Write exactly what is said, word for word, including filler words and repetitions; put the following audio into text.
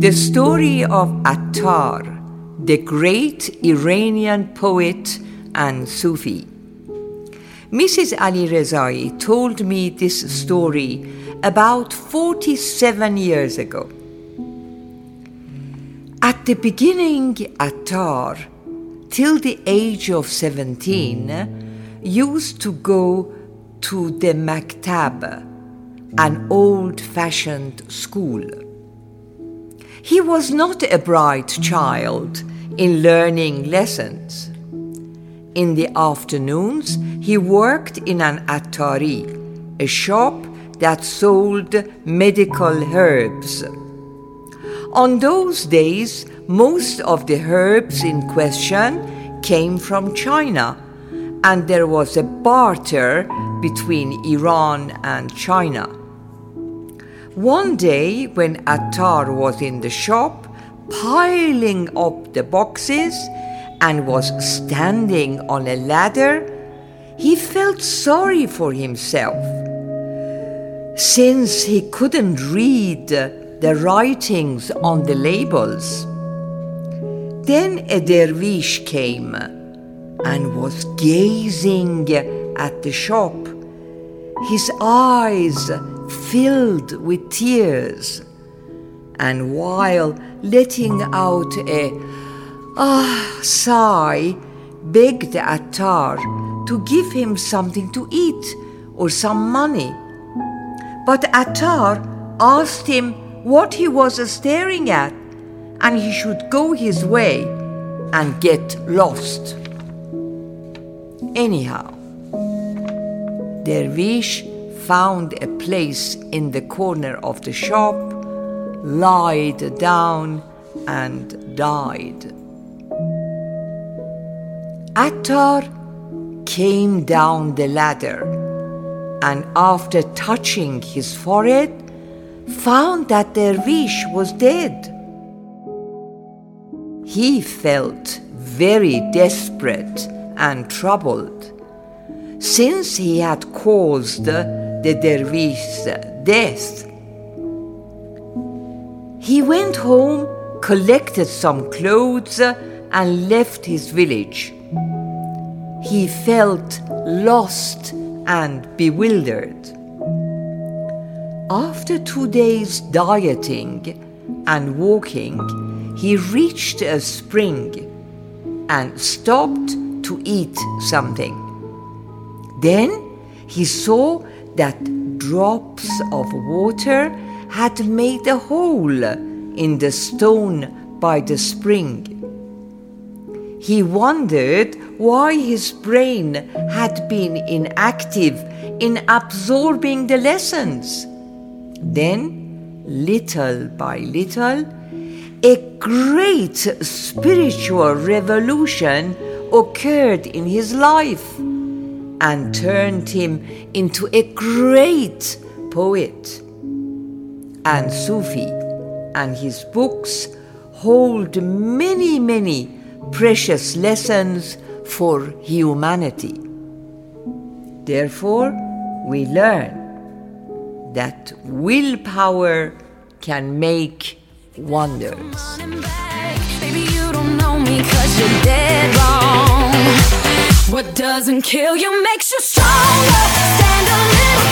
The story of Attar, the great Iranian poet and Sufi. Missus Ali Rezai told me this story about forty-seven years ago. At the beginning, Attar, till the age of seventeen, used to go to the Maktab, an old-fashioned school. He was not a bright child in learning lessons. In the afternoons, he worked in an attari, a shop that sold medical herbs. On those days, most of the herbs in question came from China, and there was a barter between Iran and China. One day, when Attar was in the shop, piling up the boxes, and was standing on a ladder, he felt sorry for himself. Since he couldn't read the writings on the labels, then a dervish came and was gazing at the shop, his eyes filled with tears, and while letting out a Ah, sigh, begged Attar to give him something to eat or some money. But Attar asked him what he was staring at, and he should go his way and get lost. Anyhow, Dervish found a place in the corner of the shop, lied down, and died. Attar came down the ladder and, after touching his forehead, found that Dervish was dead. He felt very desperate and troubled. Since he had caused the Dervish's death, he went home, collected some clothes, and left his village. He felt lost and bewildered. After two days dieting and walking, he reached a spring and stopped to eat something. Then he saw that drops of water had made a hole in the stone by the spring. He wondered why his brain had been inactive in absorbing the lessons. Then, little by little, a great spiritual revolution occurred in his life and turned him into a great poet and Sufi, and his books hold many, many precious lessons for humanity. Therefore, we learn that willpower can make wonders. Maybe you don't know me because you're dead wrong. What doesn't kill you makes you stronger. Stand a little